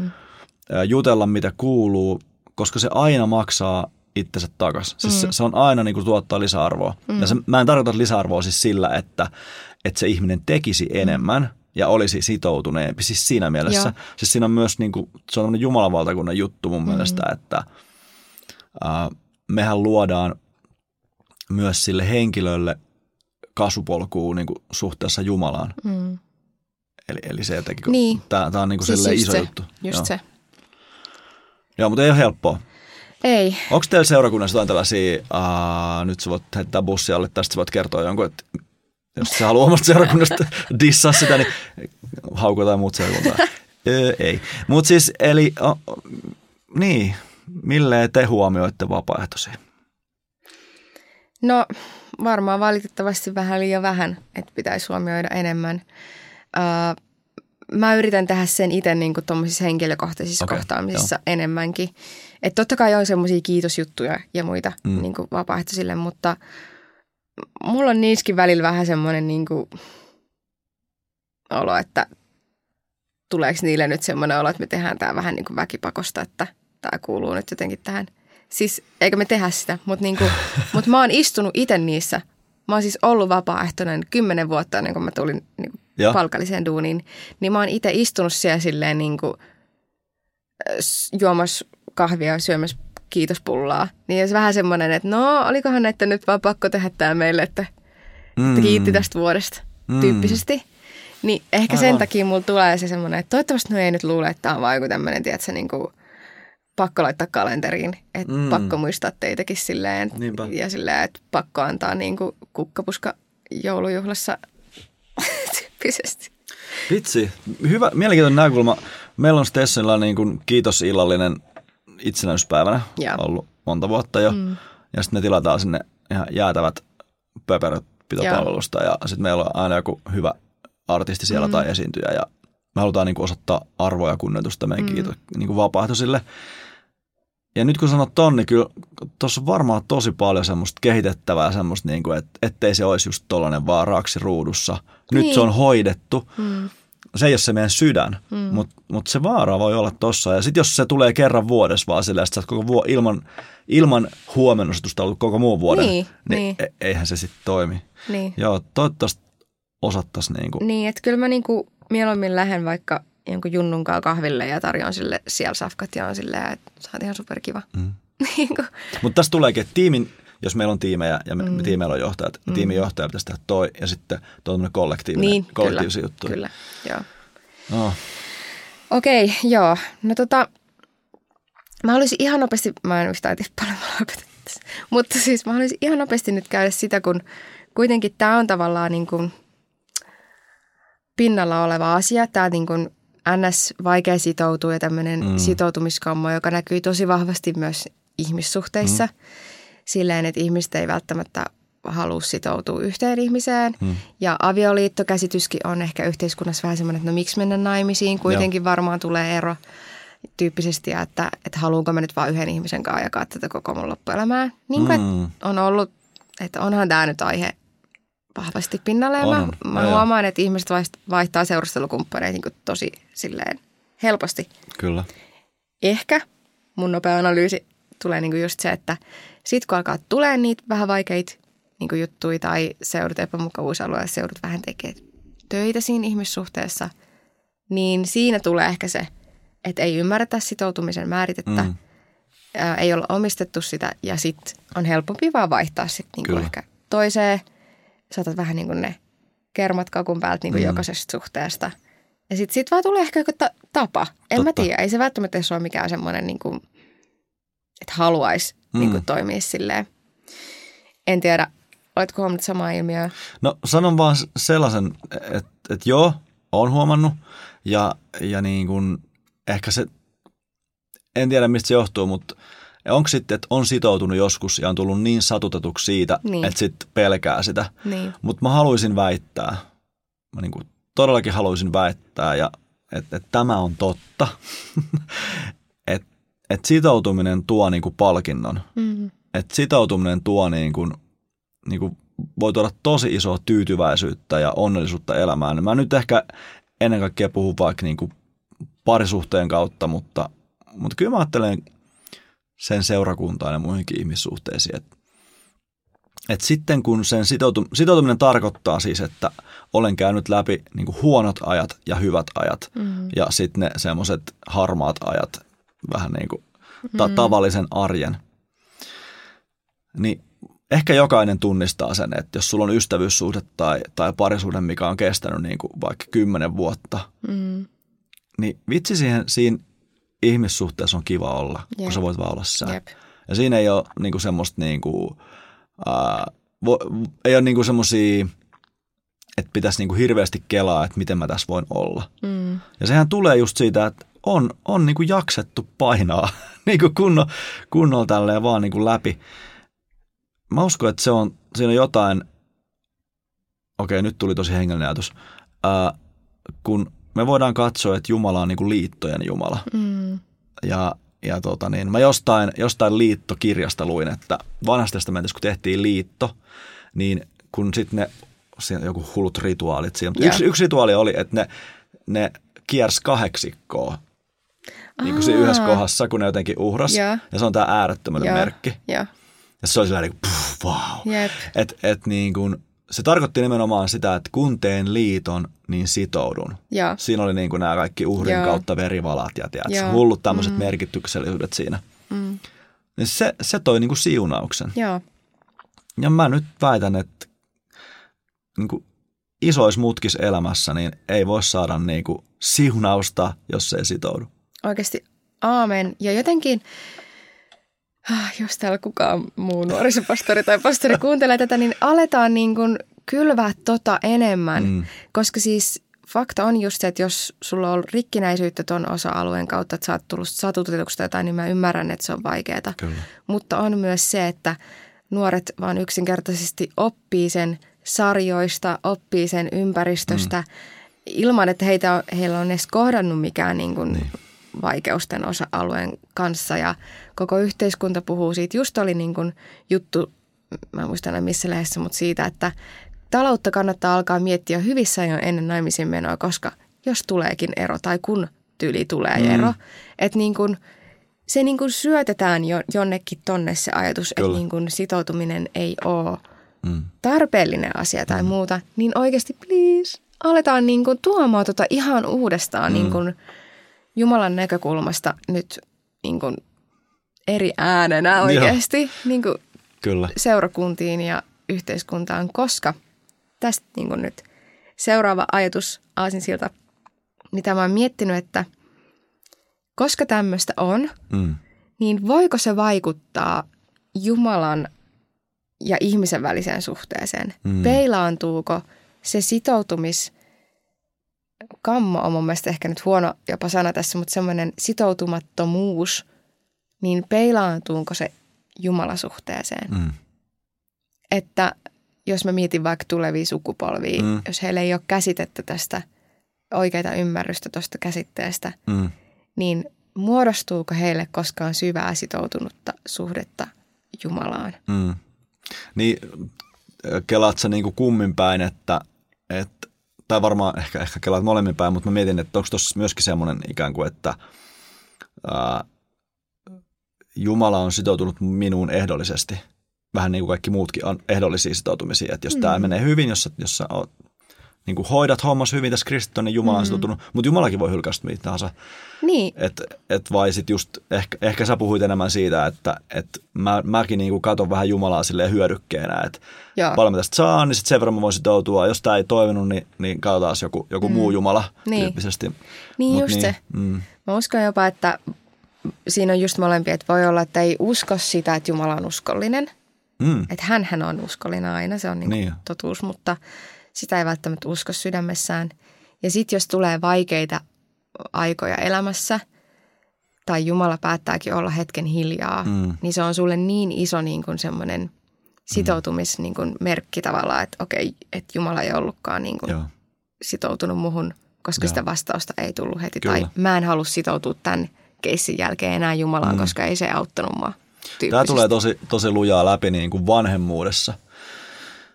jutella mitä kuuluu, koska se aina maksaa itsensä takaisin. Siis se on aina niin kuin tuottaa lisäarvoa. Ja mä en tarkoita lisäarvoa siis sillä, että se ihminen tekisi enemmän ja olisi sitoutuneempi. Siis siinä mielessä. Joo. Siis siinä on myös, niin kuin, se on tämmöinen jumalanvaltakunnan juttu mun mielestä, että mehän luodaan myös sille henkilölle kasvupolkua niin kuin suhteessa Jumalaan. Eli se jotenkin, niin. Tämä on niin kuin siis iso juttu. Just se. Joo, mutta ei ole helppoa. Ei. Onko teillä seurakunnassa jotain tällaisia, nyt sä voit heittää bussia alle, tästä sä voit kertoa jonkun, että jos sä haluaa omasta seurakunnasta dissaa sitä, niin hauko tai muut seurakuntaa. Ei. Mutta siis, eli, niin, milleen te huomioitte vapaaehtoisia? No, varmaan valitettavasti vähän liian vähän, että pitäisi huomioida enemmän. Mä yritän tehdä sen itse tuommoisissa henkilökohtaisissa kohtaamisissa enemmänkin. Että totta kai on semmoisia kiitosjuttuja ja muita vapaaehtoisille, mutta mulla on niissäkin välillä vähän semmoinen olo, että tuleeko niille nyt semmoinen olo, että me tehdään tämä vähän väkipakosta, että tämä kuuluu nyt jotenkin tähän. Siis eikä me tehdä sitä, mutta mut mä oon istunut itse niissä. Mä oon siis ollut vapaaehtoinen 10 vuotta ennen kuin mä tulin palkalliseen duuniin, niin mä oon itse istunut siellä silleen juomassa kahvia ja syömässä kiitospullaa. Niin jos vähän semmoinen, että no olikohan näitä nyt vaan pakko tehdä tää meille, että kiitti tästä vuodesta tyyppisesti. Niin ehkä sen takia mulla tulee se semmoinen, että toivottavasti no ei nyt luule, että tää on vaan joku tämmöinen, tiedätkö, pakko laittaa kalenteriin, että pakko muistaa teitäkin silleen. Niinpä. Ja silleen, että pakko antaa kukkapuska joulujuhlassa tyyppisesti. Vitsi. Hyvä, mielenkiintoinen näkökulma. Meillä on Stessonilla kiitosillallinen itsenäisyyspäivänä ollut monta vuotta jo. Ja sitten me tilataan sinne ihan jäätävät pöperöt pitopalvelusta ja sitten meillä on aina joku hyvä artisti siellä tai esiintyjä ja me halutaan osoittaa arvoa ja kunnioitusta meidän vapaaehtoisille. Ja nyt kun sanot ton, niin kyllä tuossa on varmaan tosi paljon semmoista kehitettävää, semmoista, että ettei se olisi just tollainen vaan raaksi ruudussa. Nyt se on hoidettu. Se ei ole se meidän sydän, mutta se vaara voi olla tossa. Ja sitten jos se tulee kerran vuodessa vaan silleen, että koko ilman huomennustusta ollut koko muun vuoden, niin. Eihän se sitten toimi. Niin. Joo, toivottavasti osattaisiin. Niin, että kyllä mä mieluummin lähden vaikka jonkun junnunkaan kahville ja tarjoan sille siellä safkat ja on silleen, että sä oot ihan superkiva. Mutta tässä tuleekin, että tiimin, jos meillä on tiimejä ja me tiimeillä on johtajat, tiimin johtaja pitäisi tehdä toi ja sitten tuollainen kollektiivinen niin, kollektiivisia juttuja. Kyllä, joo. No. Okei, joo. No mä haluaisin ihan nopeasti, mä en yhtään tiedä paljon, mä lopetan tässä. Mutta siis mä haluaisin ihan nopeasti nyt käydä sitä, kun kuitenkin tää on tavallaan pinnalla oleva asia, tämä ns. Vaikea sitoutua ja tämmöinen sitoutumiskammo, joka näkyy tosi vahvasti myös ihmissuhteissa. Silleen, että ihmiset ei välttämättä halua sitoutua yhteen ihmiseen. Ja avioliittokäsityskin on ehkä yhteiskunnassa vähän semmoinen, että no miksi mennä naimisiin, kuitenkin varmaan tulee ero tyyppisesti, että haluanko mä nyt vaan yhden ihmisen kanssa jakaa tätä koko mun loppuelämää. Niin kuin on ollut, että onhan tämä nyt aihe vahvasti pinnalle. Mä huomaan, että ihmiset vaihtaa seurustelukumppaneita niin kuin tosi silleen helposti. Kyllä. Ehkä mun nopea analyysi tulee niin kuin just se, että sit kun alkaa tulee niitä vähän vaikeita niin kuin juttuja tai seudut epämukavuusalueella, seudut vähän tekee töitä siinä ihmissuhteessa, niin siinä tulee ehkä se, että ei ymmärretä sitoutumisen määritettä, ei olla omistettu sitä ja sitten on helpompi vaan vaihtaa sitten niin kuin ehkä toiseen. Saatat vähän niin kuin ne kermat kakun päältä niin kuin jokaisesta suhteesta. Ja sitten vaan tulee ehkä joku tapa. En mä tiedä. Ei se välttämättä ole mikään semmoinen, niin kuin, että haluaisi niin kuin toimia silleen. En tiedä. Oletko huomannut samaa ilmiöä? No sanon vaan sellaisen, että joo, olen huomannut. Ja niin kuin ehkä se, en tiedä mistä se johtuu, mutta onko sitten, että on sitoutunut joskus ja on tullut niin satutetuksi siitä, että sitten pelkää sitä. Niin. Mutta mä haluaisin väittää, mä niinku todellakin haluaisin väittää, että et tämä on totta, että et sitoutuminen tuo niinku palkinnon. Että sitoutuminen tuo niinku voi tuoda tosi isoa tyytyväisyyttä ja onnellisuutta elämään. Mä nyt ehkä ennen kaikkea puhun vaikka niinku parisuhteen kautta, mutta kyllä mä ajattelen sen seurakuntaan ja muihinkin ihmissuhteisiin. Et sitten kun sen sitoutuminen tarkoittaa siis, että olen käynyt läpi niin huonot ajat ja hyvät ajat ja sitten ne semmoiset harmaat ajat, vähän niin kuin tavallisen arjen, niin ehkä jokainen tunnistaa sen, että jos sulla on ystävyyssuhde tai parisuhde, mikä on kestänyt niin kuin vaikka 10 vuotta, niin vitsi siinä ihmissuhteessa on kiva olla, kun sä voit vaan olla sä. Ja siinä ei ole niinku semmoista, niinku, ei ole niinku semmoisia, että pitäisi niinku hirveästi kelaa, että miten mä tässä voin olla. Ja sehän tulee just siitä, että on niinku jaksettu painaa niinku kunnolla tälleen vaan niinku läpi. Mä uskon, että siinä on jotain, okei nyt tuli tosi hengellinen ajatus, kun me voidaan katsoa, että Jumala on niin kuin liittojen Jumala. Ja mä jostain liittokirjasta luin, että vanhassa testamentissa, kun tehtiin liitto, niin kun sitten ne joku hullut rituaalit siinä. Yksi rituaali oli, että ne kiersi 8 niin kuin siinä yhdessä kohdassa, kun ne jotenkin uhrasi. Ja se on tämä äärettömyyden merkki. Ja se oli sellainen, wow. Että niin kuin se tarkoitti nimenomaan sitä, että kun teen liiton, niin sitoudun. Ja. Siinä oli niin kuin nämä kaikki uhrin kautta verivalat ja hullut tämmöiset merkityksellisyydet siinä. Niin se toi niin kuin siunauksen. Ja mä nyt väitän, että niin kuin isois mutkis elämässä niin ei voi saada niin kuin siunausta, jos ei sitoudu. Oikeasti aamen. Ja jotenkin, jos täällä kukaan muu nuorisopastori tai pastori kuuntelee tätä, niin aletaan niin kuin kylvää tota enemmän, koska siis fakta on just se, että jos sulla on ollut rikkinäisyyttä ton osa-alueen kautta, että sä oot tullut satutetuksi jotain, niin mä ymmärrän, että se on vaikeaa. Mutta on myös se, että nuoret vaan yksinkertaisesti oppii sen sarjoista, oppii sen ympäristöstä ilman, että heillä on edes kohdannut mikään niin kuin vaikeusten osa-alueen kanssa ja koko yhteiskunta puhuu siitä. Just oli niin kuin juttu, mä en muista enää missä lehdessä, mutta siitä, että taloutta kannattaa alkaa miettiä hyvissä ajoin ennen naimisiin menoa, koska jos tuleekin ero tai kun tyyli tulee ero, että niin kuin se niin kuin syötetään jonnekin tonne se ajatus, että niin kuin sitoutuminen ei ole tarpeellinen asia tai muuta, niin oikeasti please aletaan niin kuin tuomaan tota ihan uudestaan niin kuin Jumalan näkökulmasta nyt niin kuin eri äänenä oikeasti niin kuin seurakuntiin ja yhteiskuntaan, koska tästä niin kuin nyt seuraava ajatus aasinsilta, mitä mä oon miettinyt, että koska tämmöistä on, niin voiko se vaikuttaa Jumalan ja ihmisen väliseen suhteeseen? Peilaantuuko se sitoutumis kammo on mun mielestä ehkä nyt huono jopa sana tässä, mutta semmoinen sitoutumattomuus, niin peilaantuunko se jumalasuhteeseen? Mm. Että jos mä mietin vaikka tulevia sukupolvia, jos heillä ei ole käsitettä tästä oikeaa ymmärrystä tuosta käsitteestä, niin muodostuuko heille koskaan syvää sitoutunutta suhdetta Jumalaan? Mm. Niin kelaat sä niinku kummin päin, että tai varmaan ehkä kelaat molemmin päin, mutta mä mietin, että onko tuossa myöskin semmoinen ikään kuin, että Jumala on sitoutunut minuun ehdollisesti. Vähän niin kuin kaikki muutkin on ehdollisia sitoutumisia. Että jos tämä menee hyvin, jos sä oot, niin kuin hoidat hommas hyvin tässä kristittyä, niin Jumala on sitoutunut. Mutta Jumalakin voi hylkästä mitä tahansa. Niin. Et vai sitten just, ehkä sä puhuit enemmän siitä, että mäkin niin kuin katon vähän Jumalaa silleen hyödykkeenä. Että paljon mä tästä saan, niin sitten sen verran mä voin sitoutua. Jos tämä ei toiminut, niin katsotaan joku muu Jumala tyyppisesti. Niin mut just niin, se. Mm. Mä uskon jopa, että siinä on just molempia, että voi olla, että ei usko sitä, että Jumala on uskollinen. Että hänhän on uskollinen aina, se on niin. totuus, mutta sitä ei välttämättä usko sydämessään. Ja sitten jos tulee vaikeita aikoja elämässä tai Jumala päättääkin olla hetken hiljaa, niin se on sulle niin iso niin kuin semmoinen sitoutumismerkki niin tavallaan, että okei, että Jumala ei ollutkaan niin kuin sitoutunut muhun, koska sitä vastausta ei tullut heti. Kyllä. Tai mä en halua sitoutua tämän keissin jälkeen enää Jumalaan, koska ei se auttanut mua. Tämä tulee tosi lujaa läpi niin kuin vanhemmuudessa.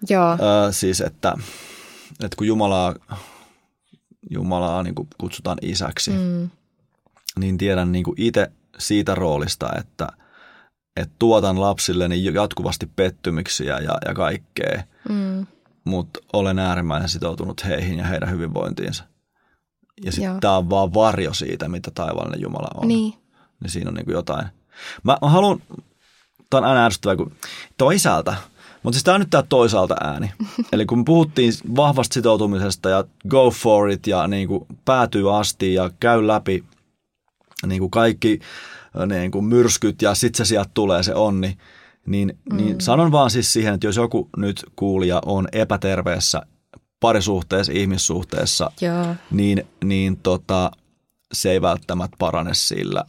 Joo. Siis, että kun Jumalaa niin kuin kutsutaan isäksi, niin tiedän niin kuin itse siitä roolista, että tuotan lapsilleni jatkuvasti pettymyksiä ja kaikkea, mutta olen äärimmäisen sitoutunut heihin ja heidän hyvinvointiinsa. Ja sitten tämä on vaan varjo siitä, mitä taivaallinen Jumala on. Niin siinä on niin kuin jotain. Mä haluan, tää on aina ärsyttävää kuin toisaalta, mutta siis tää on nyt tää toisaalta ääni. Eli kun me puhuttiin vahvasta sitoutumisesta ja go for it ja niin kuin päätyy asti ja käy läpi niin kuin kaikki niin kuin myrskyt ja sit se sieltä tulee se onni, niin sanon vaan siis siihen, että jos joku nyt kuulija on epäterveessä parisuhteessa, ihmissuhteessa, niin se ei välttämättä parane sillä,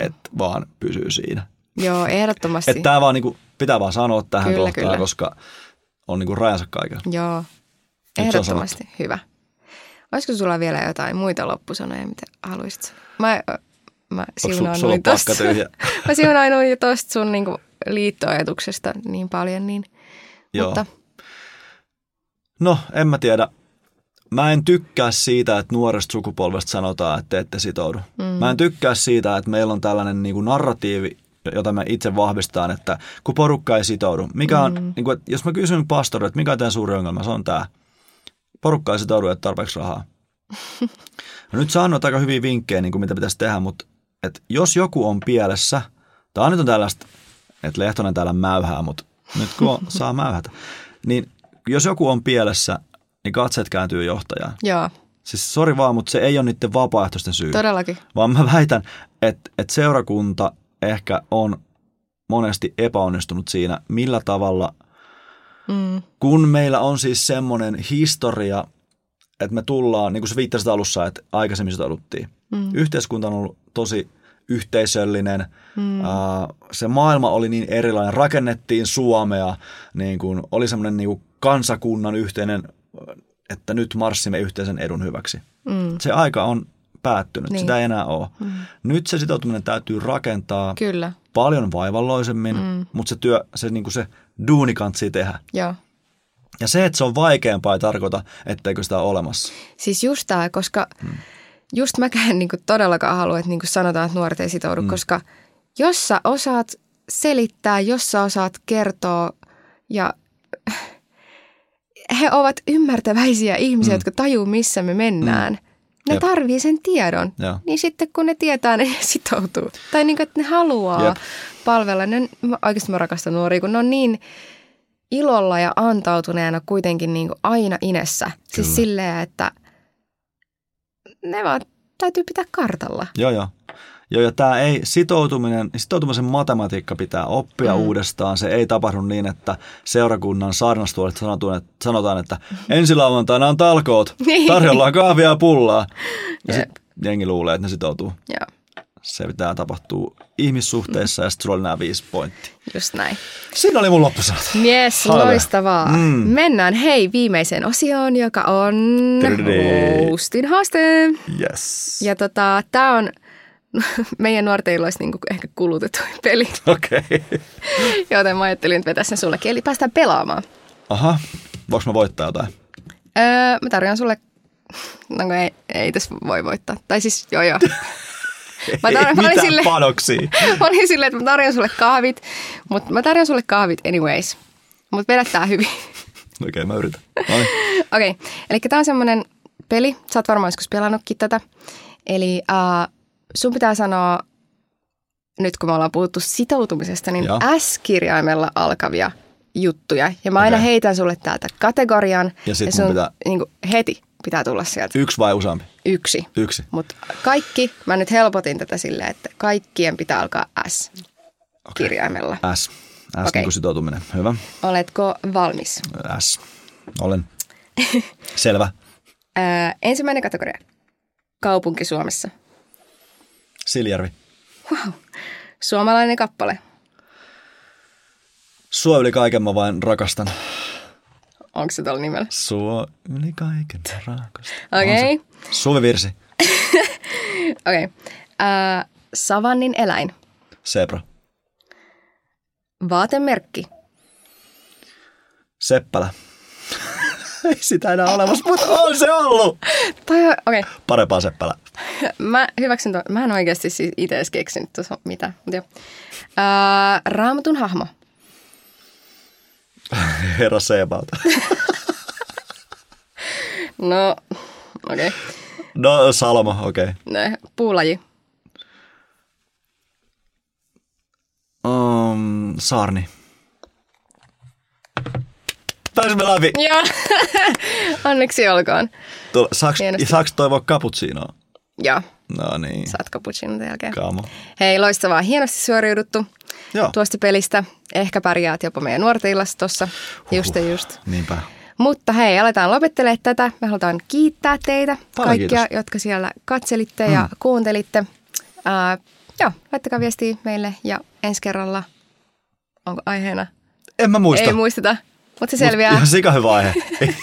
että vaan pysyy siinä. Joo, ehdottomasti. Että tämä vaan niinku, pitää vaan sanoa tähän kohtaan, koska on niinku rajansa kaikilla. Joo, ehdottomasti. Hyvä. Olisiko sulla vielä jotain muita loppusanoja, mitä haluaisit sanoa? Mä siunainuin tosta sun niinku liittoajatuksesta niin paljon. Niin, joo. Mutta. No, en mä tiedä. Mä en tykkää siitä, että nuoresta sukupolvesta sanotaan, että te ette sitoudu. Mä en tykkää siitä, että meillä on tällainen niin kuin narratiivi, jota mä itse vahvistan, että kun porukka ei sitoudu. Mikä on, niin kuin, jos mä kysyn pastorille, että mikä on tämän suuri ongelma, se on tämä. Porukka ei sitoudu, että tarpeeksi rahaa. No nyt sä annot aika hyviä vinkkejä, niin kuin mitä pitäisi tehdä, mutta että jos joku on pielessä, tämä nyt on tällaista, että Lehtonen täällä mäyhää, mutta nyt kun on, saa mäyhätä, niin jos joku on pielessä, niin katseet kääntyy johtajaan. Joo. Siis sori vaan, mutta se ei ole niiden vapaaehtoisten syy. Todellakin. Vaan mä väitän, että seurakunta ehkä on monesti epäonnistunut siinä, millä tavalla, kun meillä on siis semmoinen historia, että me tullaan, niin kuin se viittasit alussa, että aikaisemmin sitouduttiin. Yhteiskunta on ollut tosi yhteisöllinen. Se maailma oli niin erilainen. Rakennettiin Suomea, niin kuin, oli semmoinen niin kuin kansakunnan yhteinen, että nyt marssimme yhteisen edun hyväksi. Se aika on päättynyt, sitä ei enää ole. Nyt se sitoutuminen täytyy rakentaa paljon vaivalloisemmin, mutta se niin kuin se duuni kantsii tehdä. Joo. Ja se, että se on vaikeampaa, ei tarkoita, etteikö sitä ole olemassa. Siis just tämä, koska just mäkään niin kuin todellakaan haluan, että niin kuin sanotaan, että nuoret ei sitoudu, koska jos sä osaat selittää, jos sä osaat kertoa ja he ovat ymmärtäväisiä ihmisiä, jotka tajuu, missä me mennään. Ne tarvii sen tiedon. Ja. Niin sitten kun ne tietää, ne sitoutuu. Tai niin kuin, että ne haluaa palvella. Oikeasti mä rakastan nuoria, kun ne on niin ilolla ja antautuneena kuitenkin niin kuin aina inessä. Kyllä. Siis silleen, että ne vaan täytyy pitää kartalla. Joo. Ja tämä ei sitoutumisen matematiikka pitää oppia uudestaan. Se ei tapahdu niin, että seurakunnan saarnastuolista sanotaan, että ensi lauantaina on talkoot, tarjolla kahvia ja pullaa. Ja sitten jengi luulee, että ne sitoutuu. Joo. Se pitää tapahtua ihmissuhteissa ja sitten sulla oli nämä 5 pointtia. Just näin. Siinä oli mun loppusanat. Mies, loistavaa. Mennään hei viimeiseen osioon, joka on hostin haaste. Yes. Ja tää on meidän nuorteilla olisi niinku ehkä kulutetuin peli. Okei. Joten mä ajattelin, että vetää sen sullekin. Eli päästään pelaamaan. Aha. Voinko mä voittaa jotain? Mä tarjoan sulle... No ei tässä voi voittaa. Tai siis joo. Mä olin silleen, että mä tarjoan sulle kahvit, mutta mä tarjoan sulle kahvit anyways. Mutta vedät tää hyvin. Okei, mä yritän. Okei. Eli tää on semmonen peli. Sä oot varmaan joskus pelannutkin tätä. Eli sun pitää sanoa, nyt kun me ollaan puhuttu sitoutumisesta, niin S-kirjaimella alkavia juttuja. Ja mä aina heitän sulle täältä kategorian. Ja sit sun pitää... Niin kuin heti pitää tulla sieltä. Yksi vai useampi? Yksi. Mutta kaikki, mä nyt helpotin tätä silleen, että kaikkien pitää alkaa S-kirjaimella. Okay. S niin kuin sitoutuminen. Hyvä. Oletko valmis? S. Olen. Selvä. Ensimmäinen kategoria. Kaupunki Suomessa. Siljärvi. Wow. Suomalainen kappale. Suo yli kaiken mä vain rakastan. Onko se tuolla nimellä? Suo yli kaiken mä rakastan. Okei. Okay. Suvivirsi. Okei. Okay. Savannin eläin. Zebra. Vaatemerkki. Seppälä. Ei sitä enää olemassa, mutta on se ollut. Okay. Parempaa seppälä. Mä hyväksyn tuon. Mä en oikeasti siis itse edes keksinyt tuossa mitään. Raamatun hahmo. Herra Seebauta. No, okei. Okay. No, Salmo, okei. Okay. Puulaji. Saarni. Pääsimme läpi. Joo, onneksi olkoon. Saaks toivoa cappuccinoa? Joo. No niin. Saat cappuccinon tämän jälkeen. Kamo. Hei, loistavaa. Hienosti suoriuduttu tuosta pelistä. Ehkä pärjäät jopa meidän nuorteillassa tuossa. Just. Niinpä. Mutta hei, aletaan lopettelemaan tätä. Me halutaan kiittää teitä. Paljon kiitos. Jotka siellä katselitte ja kuuntelitte. Laittakaa viestiä meille ja ensi kerralla onko aiheena? En mä muista. Ei muisteta. Mutta se selviää. Ihan sikahyvä aihe.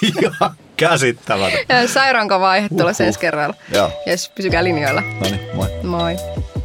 Ihan käsittämätön. Sairaankova aihe tulossa ensi kerralla. Joo. Yes, pysykää linjoilla. No niin, moi. Moi.